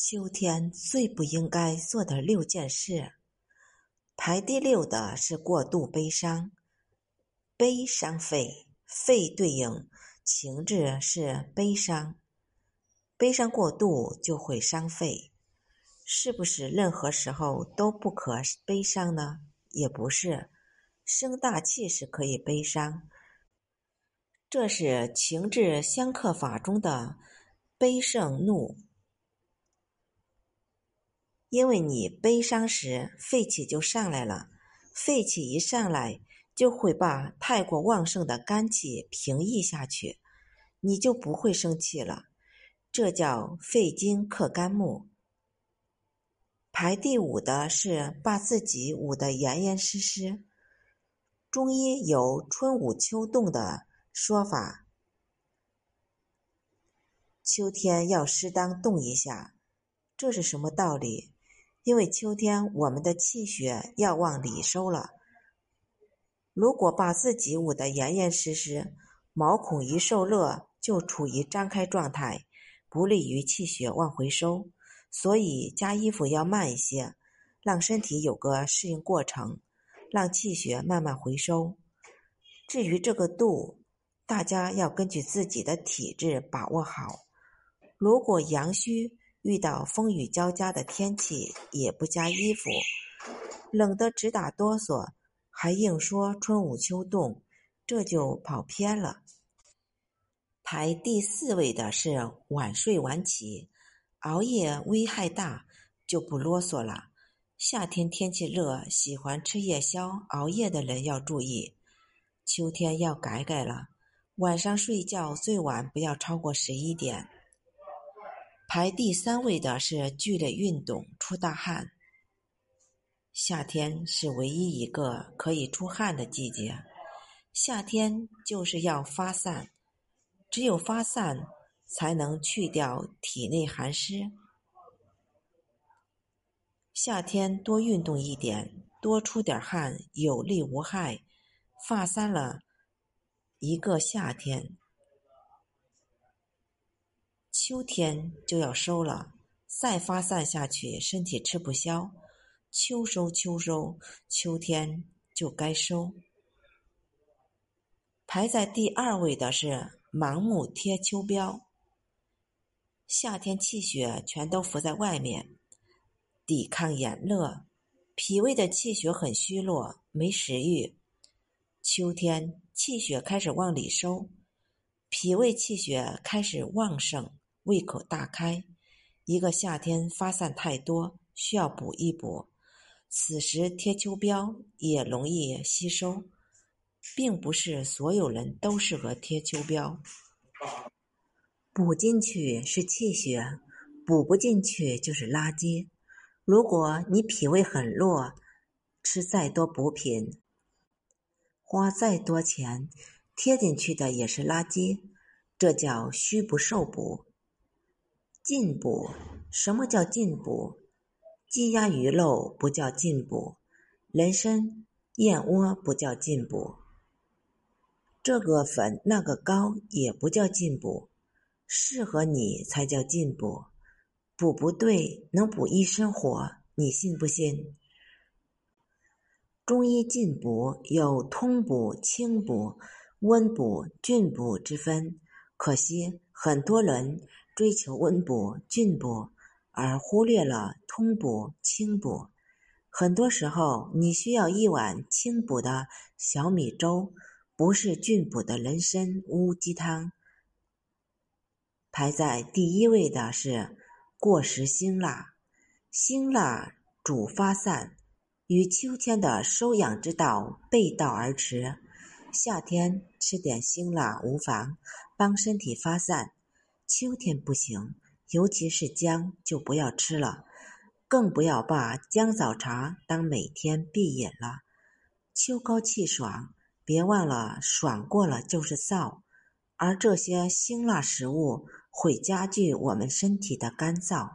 秋天最不应该做的六件事，排第6的是过度悲伤。悲伤肺，肺对应情志是悲伤，悲伤过度就会伤肺。是不是任何时候都不可悲伤呢？也不是，生大气是可以悲伤，这是情志相克法中的悲胜怒。因为你悲伤时肺气就上来了，肺气一上来就会把太过旺盛的肝气平抑下去，你就不会生气了，这叫肺金克肝木。排第5的是把自己捂得严严实实。中医有春捂秋冻的说法，秋天要适当动一下，这是什么道理？因为秋天我们的气血要往里收了，如果把自己捂得严严实实，毛孔一受热就处于张开状态，不利于气血往回收，所以加衣服要慢一些，让身体有个适应过程，让气血慢慢回收。至于这个度，大家要根据自己的体质把握好，如果阳虚遇到风雨交加的天气也不加衣服，冷得直打哆嗦，还硬说春捂秋冻，这就跑偏了。排第4位的是晚睡晚起，熬夜危害大，就不啰嗦了。夏天天气热，喜欢吃夜宵、熬夜的人要注意，秋天要改改了，晚上睡觉最晚不要超过11点。排第3位的是剧烈运动出大汗，夏天是唯一一个可以出汗的季节，夏天就是要发散，只有发散才能去掉体内寒湿。夏天多运动一点，多出点汗，有利无害，发散了一个夏天。秋天就要收了，再发散下去身体吃不消，秋收秋收，秋天就该收。排在第2位的是盲目贴秋膘，夏天气血全都浮在外面，抵抗炎热，脾胃的气血很虚弱，没食欲，秋天气血开始往里收，脾胃气血开始旺盛，胃口大开，一个夏天发散太多，需要补一补，此时贴秋膘也容易吸收，并不是所有人都适合贴秋膘，补进去是气血，补不进去就是垃圾。如果你脾胃很弱，吃再多补品，花再多钱，贴进去的也是垃圾，这叫虚不受补。进补，什么叫进补？鸡鸭鱼肉不叫进补，人参、燕窝不叫进补，这个粉那个膏也不叫进补，适合你才叫进补，补不对能补一身火，你信不信？中医进补有通补、清补、温补、菌补之分，可惜很多人追求温补、菌补，而忽略了通补、清补。很多时候你需要一碗清补的小米粥，不是菌补的人参乌鸡汤。排在第1位的是过食辛辣，辛辣主发散，与秋天的收养之道背道而驰，夏天吃点辛辣无妨，帮身体发散，秋天不行，尤其是姜就不要吃了，更不要把姜枣茶当每天必饮了。秋高气爽，别忘了爽过了就是燥，而这些辛辣食物会加剧我们身体的干燥。